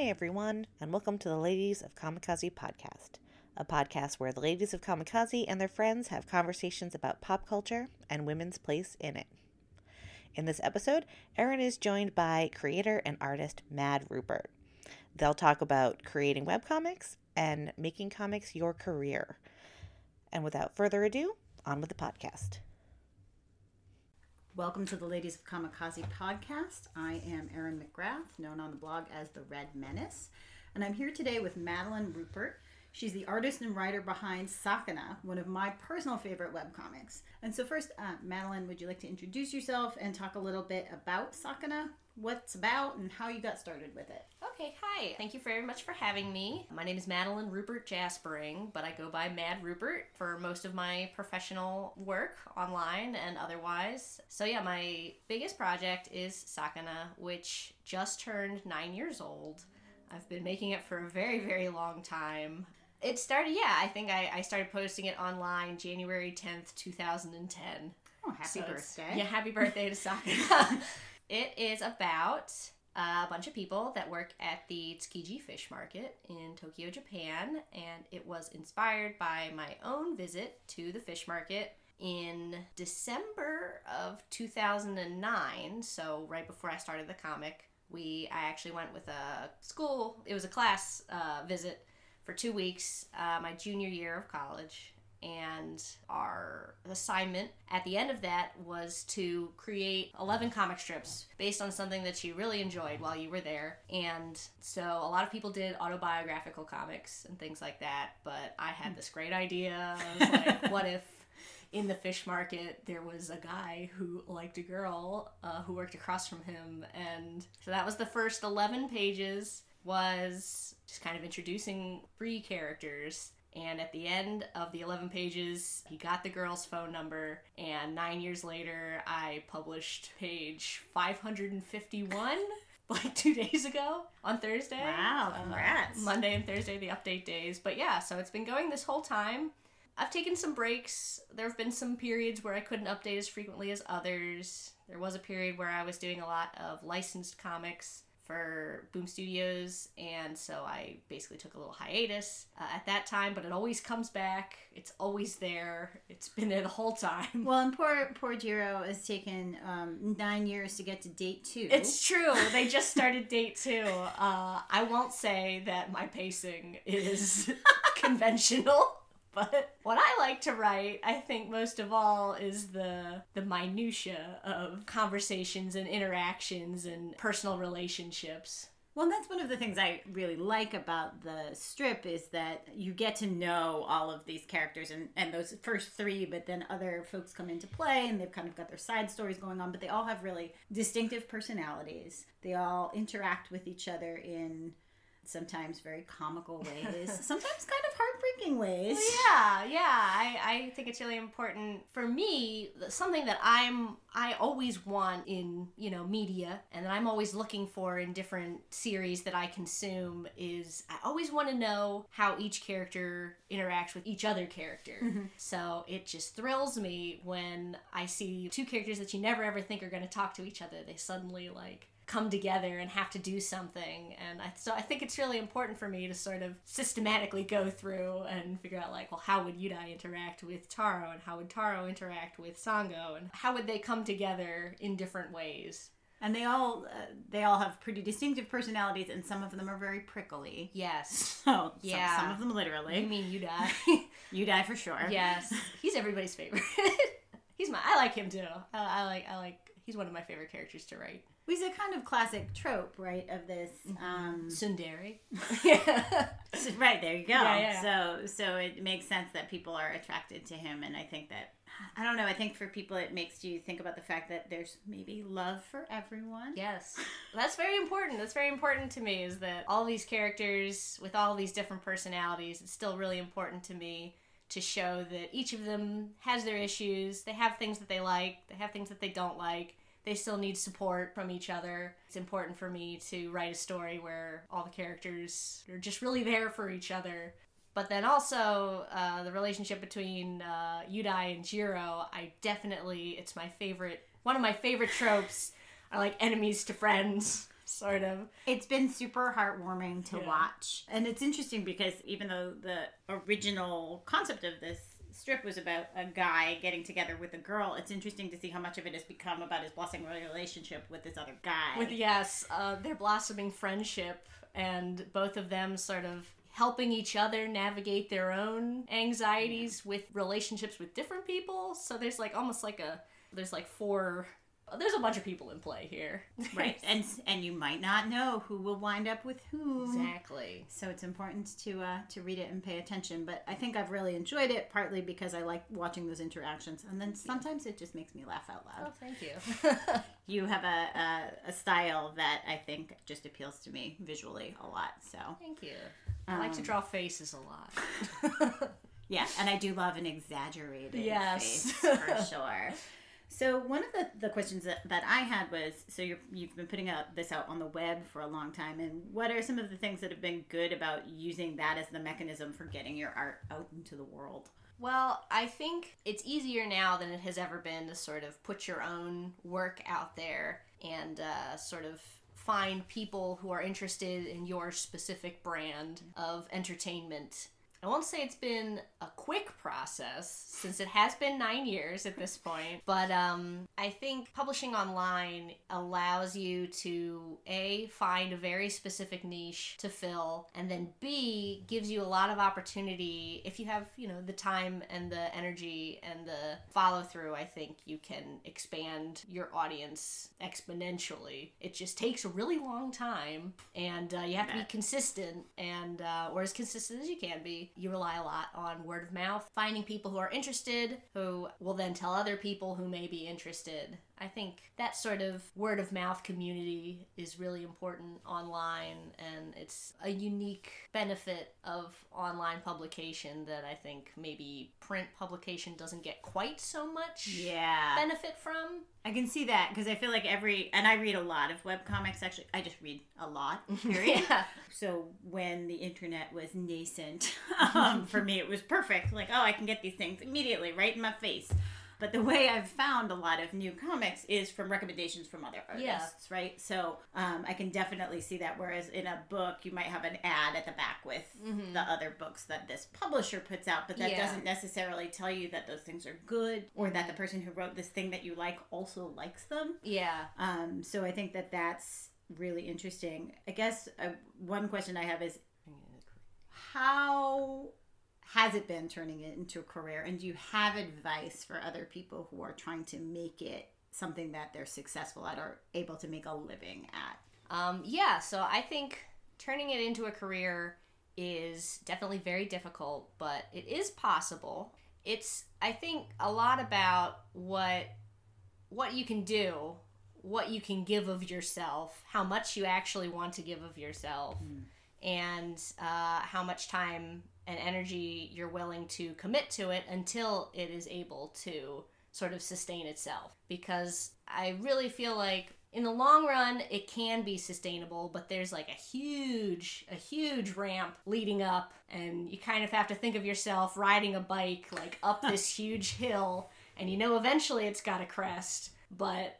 Hey everyone, and welcome to the Ladies of Kamikaze podcast, a podcast where the ladies of Kamikaze and their friends have conversations about pop culture and women's place in it. In this episode, Erin is joined by creator and artist Mad Rupert. They'll talk about creating webcomics and making comics your career. And without further ado, on with the podcast. Welcome to the Ladies of Kamikaze podcast. I am Erin McGrath, known on the blog as The Red Menace, and I'm here today with Madeline Rupert. She's the artist and writer behind Sakana, one of my personal favorite webcomics. And so first, Madeline, would you like to introduce yourself and talk a little bit about Sakana, what it's about, and how you got started with it? Okay, hi. Thank you very much for having me. My name is Madeline Rupert Jaspering, but I go by Mad Rupert for most of my professional work online and otherwise. So yeah, my biggest project is Sakana, which just turned 9 years old. I've been making it for a very, very long time. It started, I started posting it online January 10th, 2010. Oh, happy birthday. Yeah, happy birthday to Sakana. It is about a bunch of people that work at the Tsukiji Fish Market in Tokyo, Japan, and it was inspired by my own visit to the fish market in December of 2009, so right before I started the comic. I actually went with a school, it was a class visit for 2 weeks, my junior year of college, and our assignment at the end of that was to create 11 comic strips based on something that you really enjoyed while you were there. And so a lot of people did autobiographical comics and things like that, but I had this great idea. I was like, what if in the fish market, there was a guy who liked a girl who worked across from him. And so that was the first 11 pages, was just kind of introducing three characters. And at the end of the 11 pages, he got the girl's phone number. And 9 years later, I published page 551, like 2 days ago on Thursday. Wow, congrats. Monday and Thursday, the update days. But yeah, so it's been going this whole time. I've taken some breaks. There have been some periods where I couldn't update as frequently as others. There was a period where I was doing a lot of licensed comics for Boom Studios, and so I basically took a little hiatus at that time, but it always comes back. It's always there. It's been there the whole time. Well, and poor Jiro has taken 9 years to get to date two. It's true. They just started date two. I won't say that my pacing is conventional. But what I like to write, I think most of all, is the minutia of conversations and interactions and personal relationships. Well, that's one of the things I really like about the strip is that you get to know all of these characters and those first three, but then other folks come into play and they've kind of got their side stories going on, but they all have really distinctive personalities. They all interact with each other in sometimes very comical ways, sometimes kind of heartbreaking ways. I think it's really important for me, something that I always want in, you know, media, and that I'm always looking for in different series that I consume, is I always want to know how each character interacts with each other character. Mm-hmm. So it just thrills me when I see two characters that you never ever think are going to talk to each other. They suddenly like come together and have to do something, and I think it's really important for me to sort of systematically go through and figure out, like, well, how would Yudai interact with Taro, and how would Taro interact with Sango, and how would they come together in different ways. And they all have pretty distinctive personalities, and some of them are very prickly. Yes. So, yeah. Some of them literally. You mean Yudai? Yudai for sure. Yes. He's everybody's favorite. I like him too. He's one of my favorite characters to write. He's a kind of classic trope, right, of this... Tsundere. Yeah. Right, there you go. Yeah. So it makes sense that people are attracted to him, and I think that... I don't know, I think for people it makes you think about the fact that there's maybe love for everyone. Yes. That's very important. That's very important to me, is that all these characters with all these different personalities, it's still really important to me to show that each of them has their issues, they have things that they like, they have things that they don't like. They still need support from each other. It's important for me to write a story where all the characters are just really there for each other. But then also, the relationship between Yudai and Jiro, it's one of my favorite tropes, are like enemies to friends. sort of. It's been super heartwarming to watch. And it's interesting because even though the original concept of this strip was about a guy getting together with a girl, it's interesting to see how much of it has become about his blossoming relationship with this other guy. With, their blossoming friendship and both of them sort of helping each other navigate their own anxieties with relationships with different people. So there's there's a bunch of people in play here. Right. And you might not know who will wind up with whom. Exactly. So it's important to read it and pay attention. But I think I've really enjoyed it, partly because I like watching those interactions. And then sometimes it just makes me laugh out loud. Oh, thank you. You have a style that I think just appeals to me visually a lot. So thank you. I like to draw faces a lot. Yeah, and I do love an exaggerated face for sure. So one of the questions that I had was, so you've been putting this out on the web for a long time, and what are some of the things that have been good about using that as the mechanism for getting your art out into the world? Well, I think it's easier now than it has ever been to sort of put your own work out there and sort of find people who are interested in your specific brand of entertainment. I won't say it's been a quick process, since it has been 9 years at this point, but I think publishing online allows you to, A, find a very specific niche to fill, and then B, gives you a lot of opportunity. If you have, the time and the energy and the follow-through, I think you can expand your audience exponentially. It just takes a really long time, and you have to be consistent, and or as consistent as you can be. You rely a lot on word of mouth, finding people who are interested, who will then tell other people who may be interested. I think that sort of word of mouth community is really important online, and it's a unique benefit of online publication that I think maybe print publication doesn't get quite so much benefit from. I can see that, because I feel like I read a lot of webcomics, actually. I just read a lot, period. So when the internet was nascent, for me it was perfect. Like, I can get these things immediately right in my face. But the way I've found a lot of new comics is from recommendations from other artists, right? So I can definitely see that. Whereas in a book, you might have an ad at the back with the other books that this publisher puts out, but that doesn't necessarily tell you that those things are good or that the person who wrote this thing that you like also likes them. Yeah. So I think that that's really interesting. I guess one question I have is, how has it been turning it into a career? And do you have advice for other people who are trying to make it something that they're successful at or able to make a living at? So I think turning it into a career is definitely very difficult, but it is possible. It's, I think, a lot about what you can do, what you can give of yourself, how much you actually want to give of yourself, and how much time and energy you're willing to commit to it until it is able to sort of sustain itself. Because I really feel like in the long run, it can be sustainable, but there's like a huge ramp leading up, and you kind of have to think of yourself riding a bike like up this huge hill, and eventually it's got a crest. But,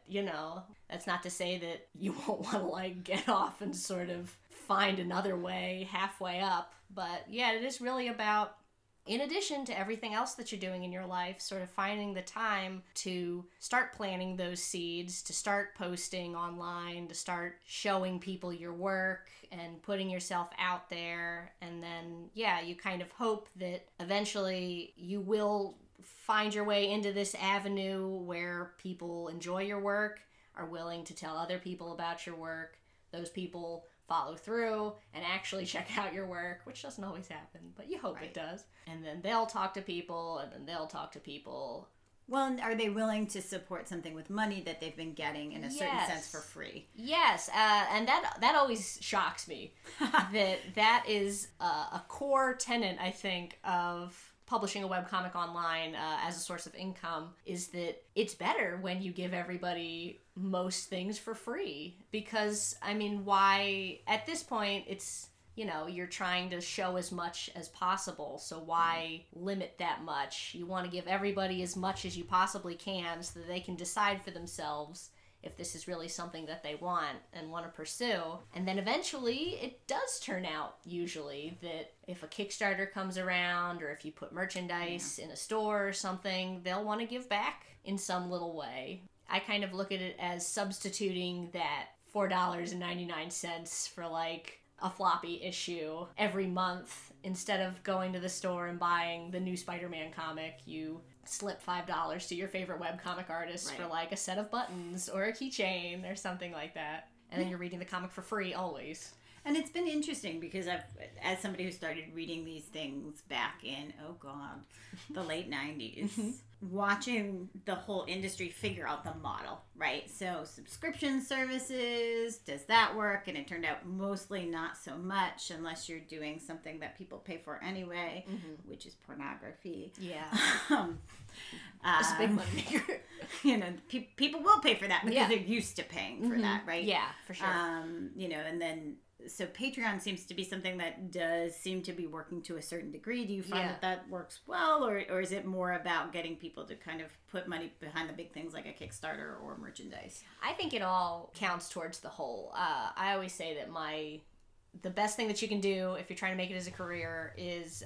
that's not to say that you won't want to like get off and sort of find another way halfway up. But it is really about, in addition to everything else that you're doing in your life, sort of finding the time to start planting those seeds, to start posting online, to start showing people your work and putting yourself out there. And then, you kind of hope that eventually you will find your way into this avenue where people enjoy your work, are willing to tell other people about your work, those people follow through and actually check out your work, which doesn't always happen, but you hope it does. And then they'll talk to people, and then they'll talk to people. Well, and are they willing to support something with money that they've been getting in a certain sense for free? Yes, and that always shocks me. that is a core tenet, I think, of publishing a webcomic online as a source of income, is that it's better when you give everybody most things for free. Because, why, at this point, it's, you're trying to show as much as possible, so why limit that much? You want to give everybody as much as you possibly can so that they can decide for themselves if this is really something that they want and want to pursue. And then eventually it does turn out usually that if a Kickstarter comes around or if you put merchandise in a store or something, they'll want to give back in some little way. I kind of look at it as substituting that $4.99 for like a floppy issue every month. Instead of going to the store and buying the new Spider-Man comic, you slip $5 to your favorite webcomic artist for like a set of buttons or a keychain or something like that. And then you're reading the comic for free always. And it's been interesting because I've, as somebody who started reading these things back in, the late 90s, watching the whole industry figure out the model, right? So subscription services, does that work? And it turned out mostly not so much unless you're doing something that people pay for anyway, which is pornography. Yeah. It's a big moneymaker. You know, people will pay for that because they're used to paying for that, right? Yeah, for sure. You know, and then... So Patreon seems to be something that does seem to be working to a certain degree. Do you find that works well, or is it more about getting people to kind of put money behind the big things like a Kickstarter or merchandise? I think it all counts towards the whole. I always say that the best thing that you can do if you're trying to make it as a career is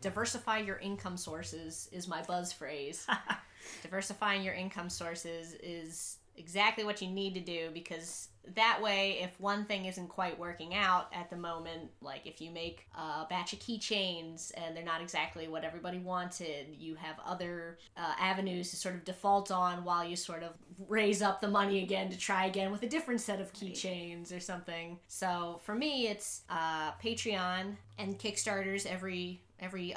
diversify your income sources is my buzz phrase. Diversifying your income sources is exactly what you need to do, because that way, if one thing isn't quite working out at the moment, like if you make a batch of keychains and they're not exactly what everybody wanted, you have other avenues to sort of default on while you sort of raise up the money again to try again with a different set of keychains or something. So for me, it's Patreon and Kickstarters every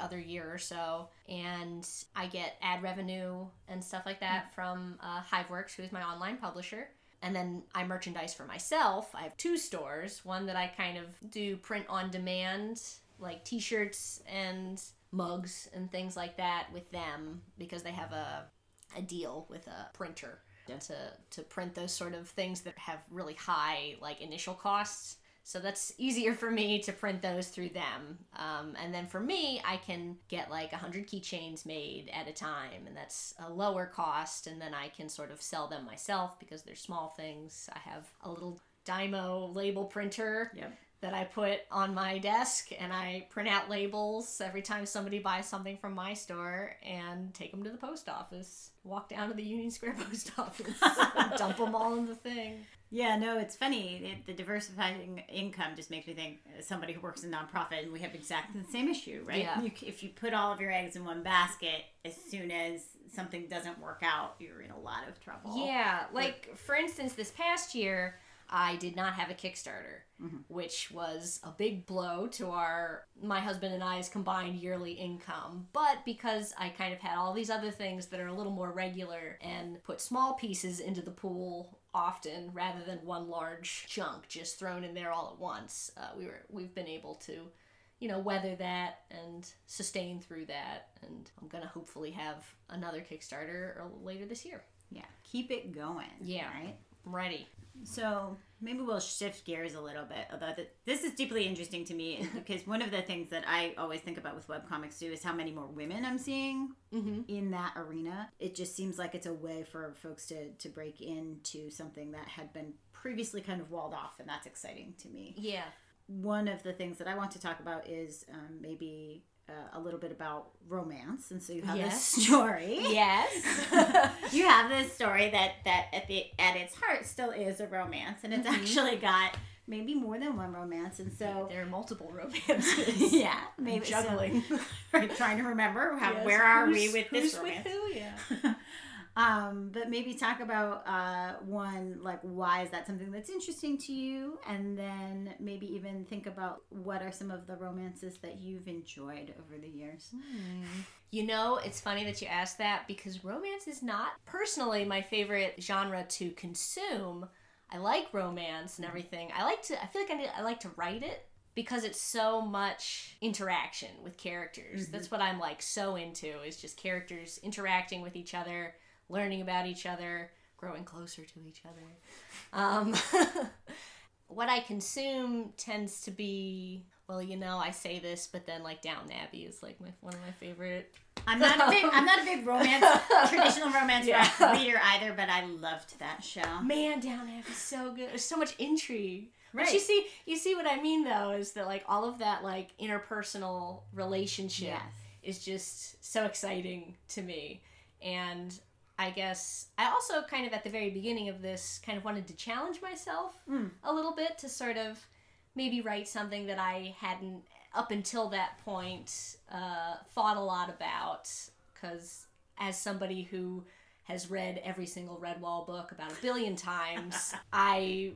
other year or so, and I get ad revenue and stuff like that from HiveWorks, who is my online publisher. And then I merchandise for myself. I have two stores, one that I kind of do print on demand, like t-shirts and mugs and things like that with them, because they have a deal with a printer to print those sort of things that have really high like initial costs. So that's easier for me to print those through them. And then for me, I can get like 100 keychains made at a time, and that's a lower cost, and then I can sort of sell them myself because they're small things. I have a little Dymo label printer that I put on my desk, and I print out labels every time somebody buys something from my store and take them to the post office. Walk down to the Union Square post office and dump them all in the thing. Yeah, no, it's funny. The diversifying income just makes me think, as somebody who works in nonprofit, and we have exactly the same issue, right? Yeah. If you put all of your eggs in one basket, as soon as something doesn't work out, you're in a lot of trouble. Yeah, like for instance, this past year, I did not have a Kickstarter, which was a big blow to my husband and I's combined yearly income. But because I kind of had all these other things that are a little more regular and put small pieces into the pool often rather than one large chunk just thrown in there all at once, we've been able to, you know, weather that and sustain through that. And I'm going to hopefully have another Kickstarter later this year. Yeah. Keep it going. Yeah. Right? I'm ready. So maybe we'll shift gears a little bit, although this is deeply interesting to me because one of the things that I always think about with webcomics too is how many more women I'm seeing in that arena. It just seems like it's a way for folks to break into something that had been previously kind of walled off, and that's exciting to me. Yeah. One of the things that I want to talk about is maybe... a little bit about romance, and so you have this story. You have this story that at its heart still is a romance, and it's actually got maybe more than one romance, and so there are multiple romances. Maybe juggling, trying to remember where are we with this romance? With who? Yeah. But maybe talk about one, like, why is that something that's interesting to you? And then maybe even think about what are some of the romances that you've enjoyed over the years. You know, it's funny that you asked that, because romance is not personally my favorite genre to consume. I like romance and everything. I like to write it, because it's so much interaction with characters. That's what I'm like so into, is just characters interacting with each other, learning about each other, growing closer to each other. What I consume tends to be well, you know, I say this, but then like Downton Abbey is like one of my favorite. I'm not a big romance, traditional romance reader either, but I loved that show. Man, Downton Abbey is so good. There's so much intrigue. Right. But you see what I mean though, is that like all of that like interpersonal relationship is just so exciting to me. And I guess I also kind of at the very beginning of this kind of wanted to challenge myself a little bit to sort of maybe write something that I hadn't up until that point thought a lot about, because as somebody who has read every single Redwall book about 1 billion times, I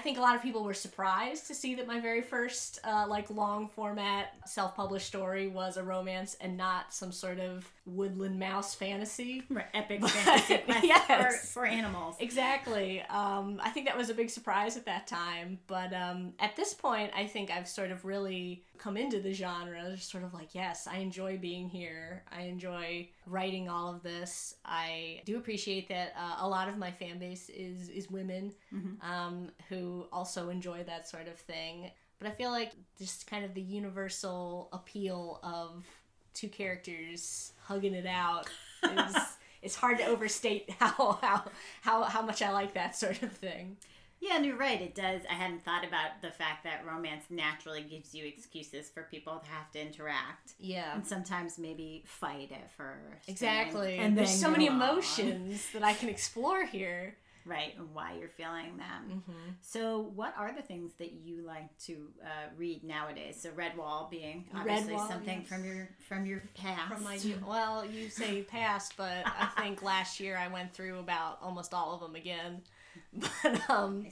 think a lot of people were surprised to see that my very first like long format self-published story was a romance and not some sort of woodland mouse fantasy. Right. Epic fantasy quest for animals. Exactly. I think that was a big surprise at that time. But at this point, I think I've sort of really come into the genre. Just sort of like, yes, I enjoy being here. I enjoy writing all of this. I do appreciate that a lot of my fan base is women who also enjoy that sort of thing. But I feel like just kind of the universal appeal of two characters hugging it out is it's hard to overstate how much I like that sort of thing. Yeah, and you're right, it does. I hadn't thought about the fact that romance naturally gives you excuses for people to have to interact. Yeah. And sometimes maybe fight at first. Exactly. And there's so many emotions that I can explore here. Right, and why you're feeling them. Mm-hmm. So what are the things that you like to read nowadays? So Redwall being obviously something from your past. From my, well, you say past, but I think last year I went through about almost all of them again. But so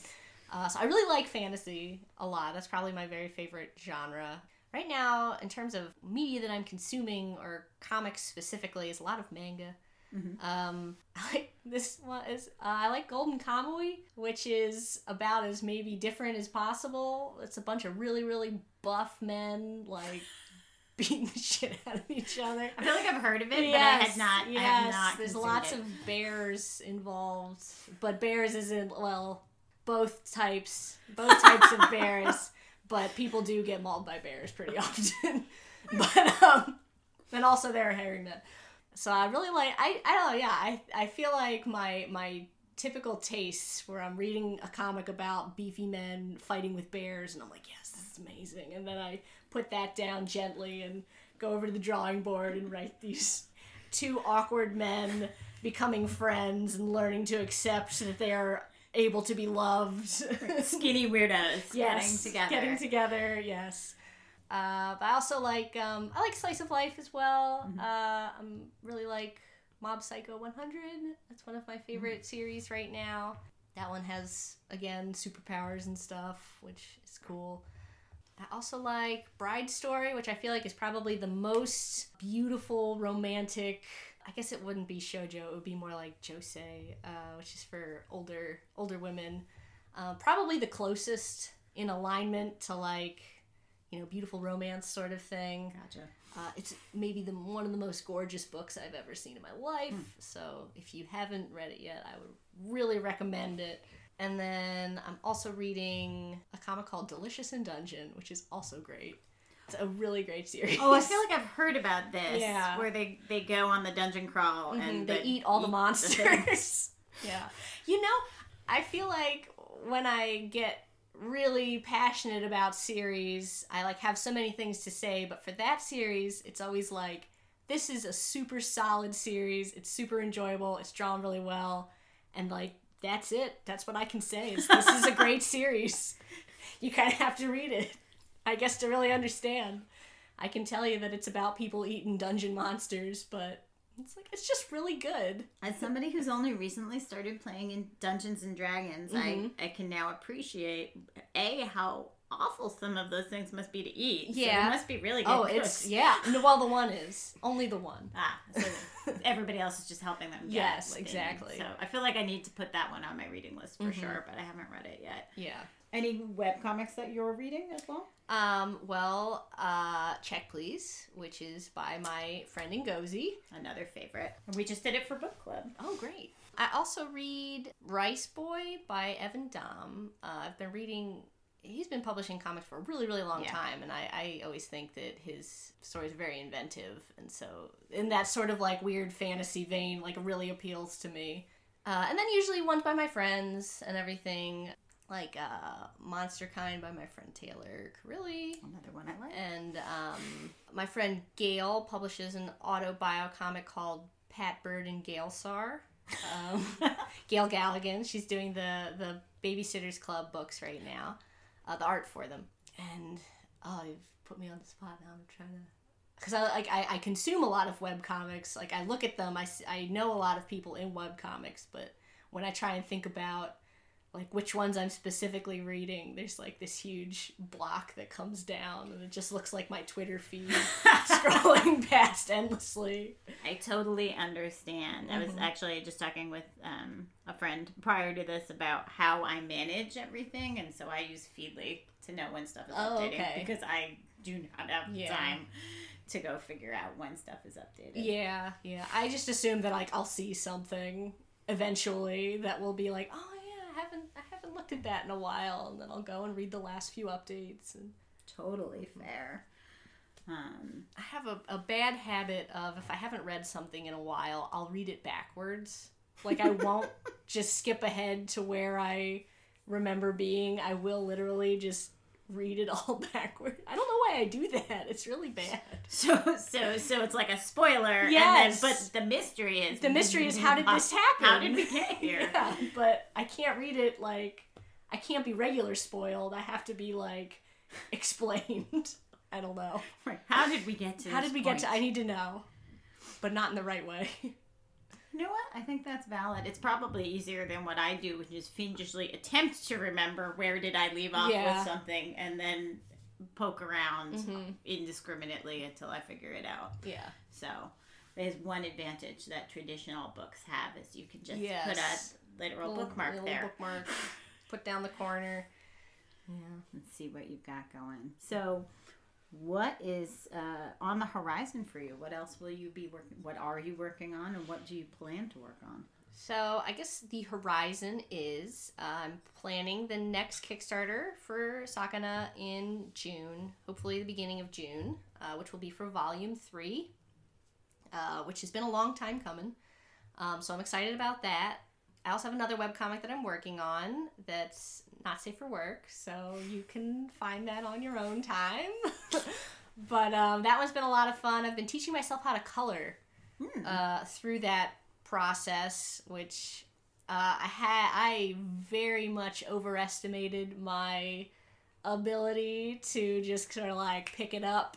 I really like fantasy a lot. That's probably my very favorite genre right now. In terms of media that I'm consuming, or comics specifically, is a lot of manga. Mm-hmm. I like this one. I like Golden Kamuy, which is about as maybe different as possible. It's a bunch of really, really buff men like beating the shit out of each other. I feel like I've heard of it, but I had not. Yes, there's lots of bears involved, but bears isn't well. Both types of bears, but people do get mauled by bears pretty often. But and also they're hairy men. So I really like, I don't know, yeah, I feel like my typical tastes where I'm reading a comic about beefy men fighting with bears, and I'm like, yes, this is amazing. And then I put that down gently and go over to the drawing board and write these two awkward men becoming friends and learning to accept that they are able to be loved. Skinny weirdos getting together, yes. But I also like slice of life as well. Mm-hmm. I'm really like Mob Psycho 100. That's one of my favorite series right now. That one has again superpowers and stuff, which is cool. I also like Bride's Story, which I feel like is probably the most beautiful romantic. I guess it wouldn't be shoujo; it would be more like josei, which is for older women. Probably the closest in alignment to like, you know, beautiful romance sort of thing. Gotcha. It's maybe one of the most gorgeous books I've ever seen in my life. So if you haven't read it yet, I would really recommend it. And then I'm also reading a comic called Delicious in Dungeon, which is also great. It's a really great series. Oh, I feel like I've heard about this. Yeah. Where they go on the dungeon crawl and they eat all the monsters. Yeah. You know, I feel like when I get really passionate about series, I like have so many things to say, but for that series it's always like, this is a super solid series, it's super enjoyable, it's drawn really well, and like that's it, that's what I can say is this is a great series. You kind of have to read it, I guess, to really understand. I can tell you that it's about people eating dungeon monsters, but it's like, it's just really good. As somebody who's only recently started playing in Dungeons and Dragons, I can now appreciate, A, how awful some of those things must be to eat. Yeah. So it must be really good. Oh, it's, yeah. Well, the one is. Only the one. Ah. So everybody else is just helping them get what exactly. They need. So I feel like I need to put that one on my reading list for sure, but I haven't read it yet. Yeah. Any webcomics that you're reading as well? Check, Please!, which is by my friend Ngozi. Another favorite. We just did it for book club. Oh, great. I also read Rice Boy by Evan Dahm. I've been reading he's been publishing comics for a really, really long time, and I always think that his stories are very inventive, and so in that sort of like weird fantasy vein, like really appeals to me. And then usually ones by my friends and everything, like Monsterkind by my friend Taylor Carilli. Another one I like. And my friend Gail publishes an autobio comic called Pat Bird and Gail Sar. Gale Galligan, she's doing the Babysitter's Club books right now, the art for them. And oh, you've put me on the spot now. I'm trying to, because I consume a lot of web comics. Like I look at them, I know a lot of people in web comics, but when I try and think about like which ones I'm specifically reading, there's like this huge block that comes down and it just looks like my Twitter feed scrolling past endlessly. I totally understand. Mm-hmm. I was actually just talking with a friend prior to this about how I manage everything, and so I use Feedly to know when stuff is updated, because I do not have time to go figure out when stuff is updated. Yeah, yeah. I just assume that like I'll see something eventually that will be like, oh, I haven't looked at that in a while, and then I'll go and read the last few updates. And totally fair. I have a bad habit of, if I haven't read something in a while, I'll read it backwards. Like I won't just skip ahead to where I remember being. I will literally just read it all backwards. I don't know why I do that. It's really bad. So it's like a spoiler. Yes. And then, but the mystery is how did this happen? How did we get here? Yeah, but I can't read it like, I can't be regular spoiled. I have to be like explained. I don't know. Right. How did we get to? How did we point? Get to? I need to know, but not in the right way. You know what? I think that's valid. It's probably easier than what I do, which is fiendishly attempt to remember where did I leave off with something, and then poke around indiscriminately until I figure it out. Yeah. So there's one advantage that traditional books have is you can just put a literal bookmark there. Bookmark. Put down the corner. Yeah. Let's see what you've got going. So what is on the horizon for you? What else will you be working? What are you working on, and what do you plan to work on? So I guess the horizon is I'm planning the next Kickstarter for Sakana in June, hopefully the beginning of June, which will be for Volume 3, which has been a long time coming. So I'm excited about that. I also have another webcomic that I'm working on that's not safe for work, so you can find that on your own time. But that one's been a lot of fun. I've been teaching myself how to color through that process, which I very much overestimated my ability to just sort of like pick up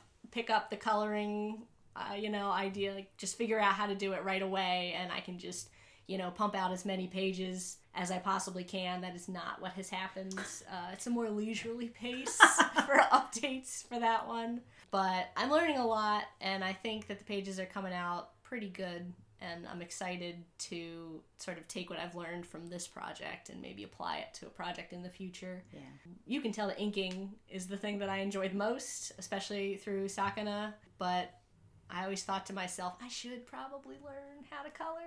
the coloring, idea, like just figure out how to do it right away, and I can just pump out as many pages as I possibly can. That is not what has happened. It's a more leisurely pace for updates for that one. But I'm learning a lot, and I think that the pages are coming out pretty good, and I'm excited to sort of take what I've learned from this project and maybe apply it to a project in the future. Yeah. You can tell that inking is the thing that I enjoyed most, especially through Sakana, but I always thought to myself, I should probably learn how to color,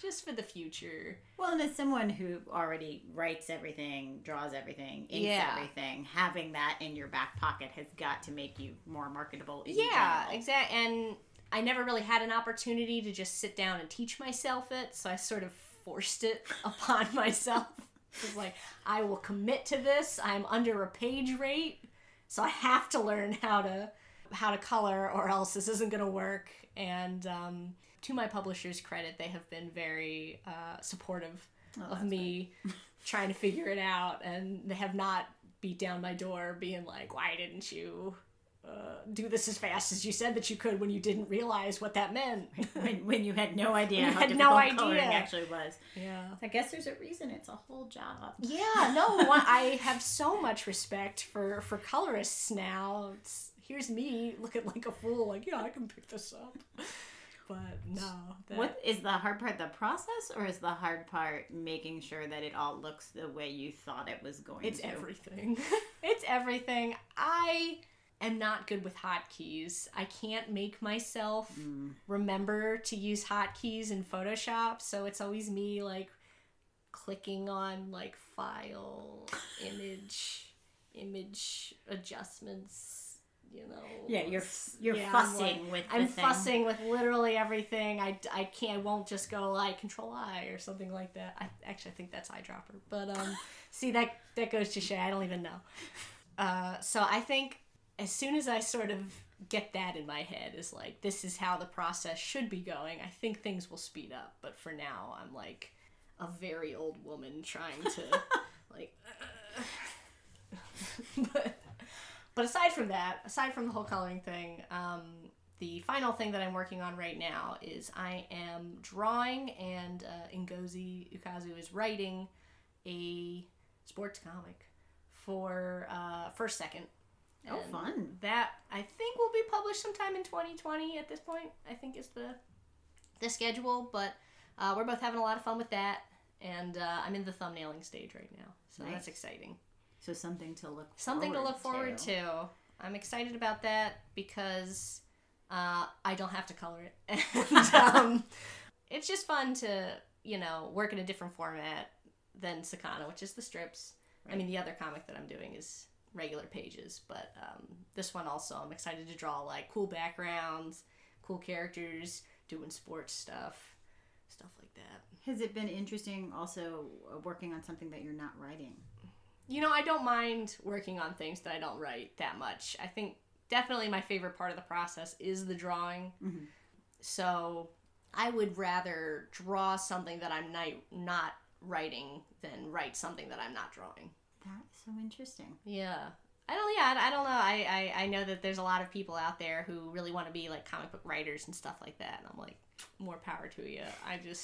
just for the future. Well, and as someone who already writes everything, draws everything, inks everything, having that in your back pocket has got to make you more marketable in general. Exactly. And I never really had an opportunity to just sit down and teach myself it, so I sort of forced it upon myself. It's like, I will commit to this. I'm under a page rate, so I have to learn how to color, or else this isn't going to work. And to my publisher's credit, they have been very supportive of me trying to figure it out, and they have not beat down my door being like, why didn't you do this as fast as you said that you could when you didn't realize what that meant? when you had no idea how difficult coloring actually was. Yeah. I guess there's a reason it's a whole job. Yeah, no, I have so much respect for colorists now. Here's me looking like a fool, like, yeah, I can pick this up. But no. What is the hard part, the process, or is the hard part making sure that it all looks the way you thought it was going to? Everything. It's everything. I am not good with hotkeys. I can't make myself remember to use hotkeys in Photoshop, so it's always me, like, clicking on, like, file, image, image adjustments, you know. Yeah, you're fussing with the thing. I'm fussing with literally everything. I won't just go like Control I or something like that. I think that's eyedropper. But see that goes to shit. I don't even know. So I think as soon as I sort of get that in my head is like, this is how the process should be going, I think things will speed up. But for now, I'm like a very old woman trying to like but aside from the whole coloring thing, the final thing that I'm working on right now is I am drawing and Ngozi Ukazu is writing a sports comic for First Second. Oh, fun. That, I think, will be published sometime in 2020 at this point, I think is the schedule. But we're both having a lot of fun with that. And I'm in the thumbnailing stage right now. So nice. That's exciting. So something to look forward to. I'm excited about that because I don't have to color it. And, it's just fun to, you know, work in a different format than Sakana, which is the strips. Right. I mean, the other comic that I'm doing is regular pages, but this one also I'm excited to draw like cool backgrounds, cool characters, doing sports stuff like that. Has it been interesting also working on something that you're not writing? You know, I don't mind working on things that I don't write that much. I think definitely my favorite part of the process is the drawing. Mm-hmm. So I would rather draw something that I'm not writing than write something that I'm not drawing. That's so interesting. Yeah. I don't know. I know that there's a lot of people out there who really want to be like comic book writers and stuff like that. And I'm like, more power to you. I think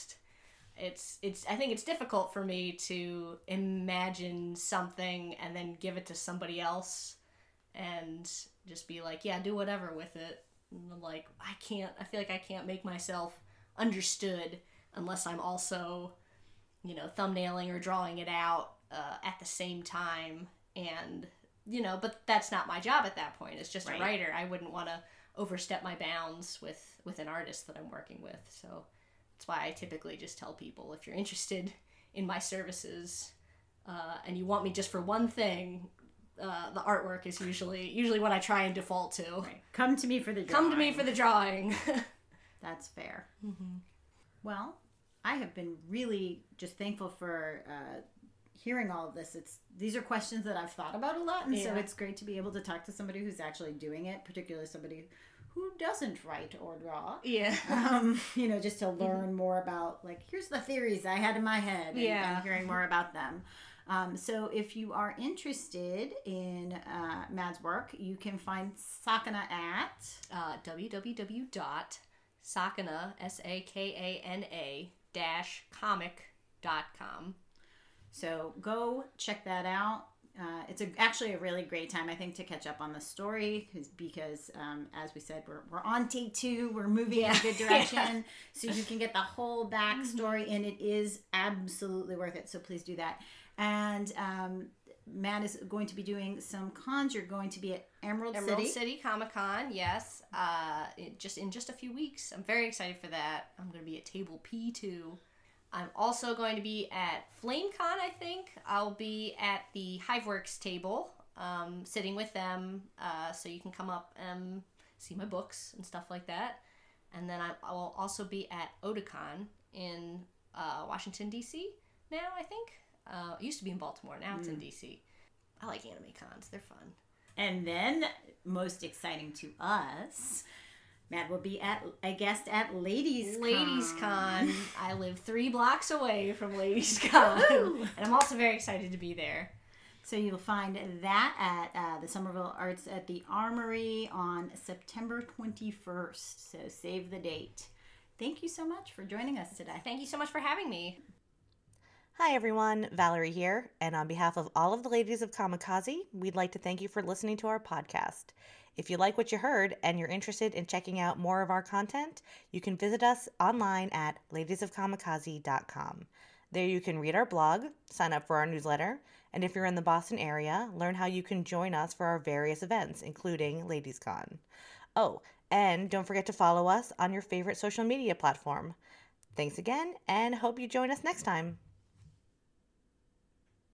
it's difficult for me to imagine something and then give it to somebody else and just be like, yeah, do whatever with it. And I'm like, I feel like I can't make myself understood unless I'm also, you know, thumbnailing or drawing it out at the same time. And, you know, but that's not my job at that point. It's just right. A writer. I wouldn't want to overstep my bounds with an artist that I'm working with. So that's why I typically just tell people, if you're interested in my services and you want me just for one thing, the artwork is usually what I try and default to. Right. Come to me for the drawing. That's fair. Mm-hmm. Well, I have been really just thankful for hearing all of this. These are questions that I've thought about a lot, and so it's great to be able to talk to somebody who's actually doing it, particularly somebody who doesn't write or draw. Yeah. You know, just to learn more about, like, here's the theories I had in my head, and hearing more about them. So if you are interested in Mad's work, you can find Sakana at www.sakana, sakana.comic.com. So go check that out. It's actually a really great time, I think, to catch up on the story because as we said, we're on take two. We're moving in a good direction. Yeah. So you can get the whole backstory, and it is absolutely worth it. So please do that. And Matt is going to be doing some cons. You're going to be at Emerald City Comic Con, yes, in just a few weeks. I'm very excited for that. I'm going to be at Table P2. I'm also going to be at FlameCon, I think. I'll be at the HiveWorks table, sitting with them, so you can come up and see my books and stuff like that. And then I will also be at Otakon in Washington, D.C. now, I think. It used to be in Baltimore. Now it's in D.C. I like anime cons. They're fun. And then, most exciting to us, Mad will be a guest at Ladies Con. I live 3 blocks away from Ladies Con. And I'm also very excited to be there. So you'll find that at the Somerville Arts at the Armory on September 21st. So save the date. Thank you so much for joining us today. Thank you so much for having me. Hi everyone, Valerie here. And on behalf of all of the ladies of Kamikaze, we'd like to thank you for listening to our podcast. If you like what you heard and you're interested in checking out more of our content, you can visit us online at ladiesofkamikaze.com. There you can read our blog, sign up for our newsletter, and if you're in the Boston area, learn how you can join us for our various events, including Ladies Con. Oh, and don't forget to follow us on your favorite social media platform. Thanks again, and hope you join us next time.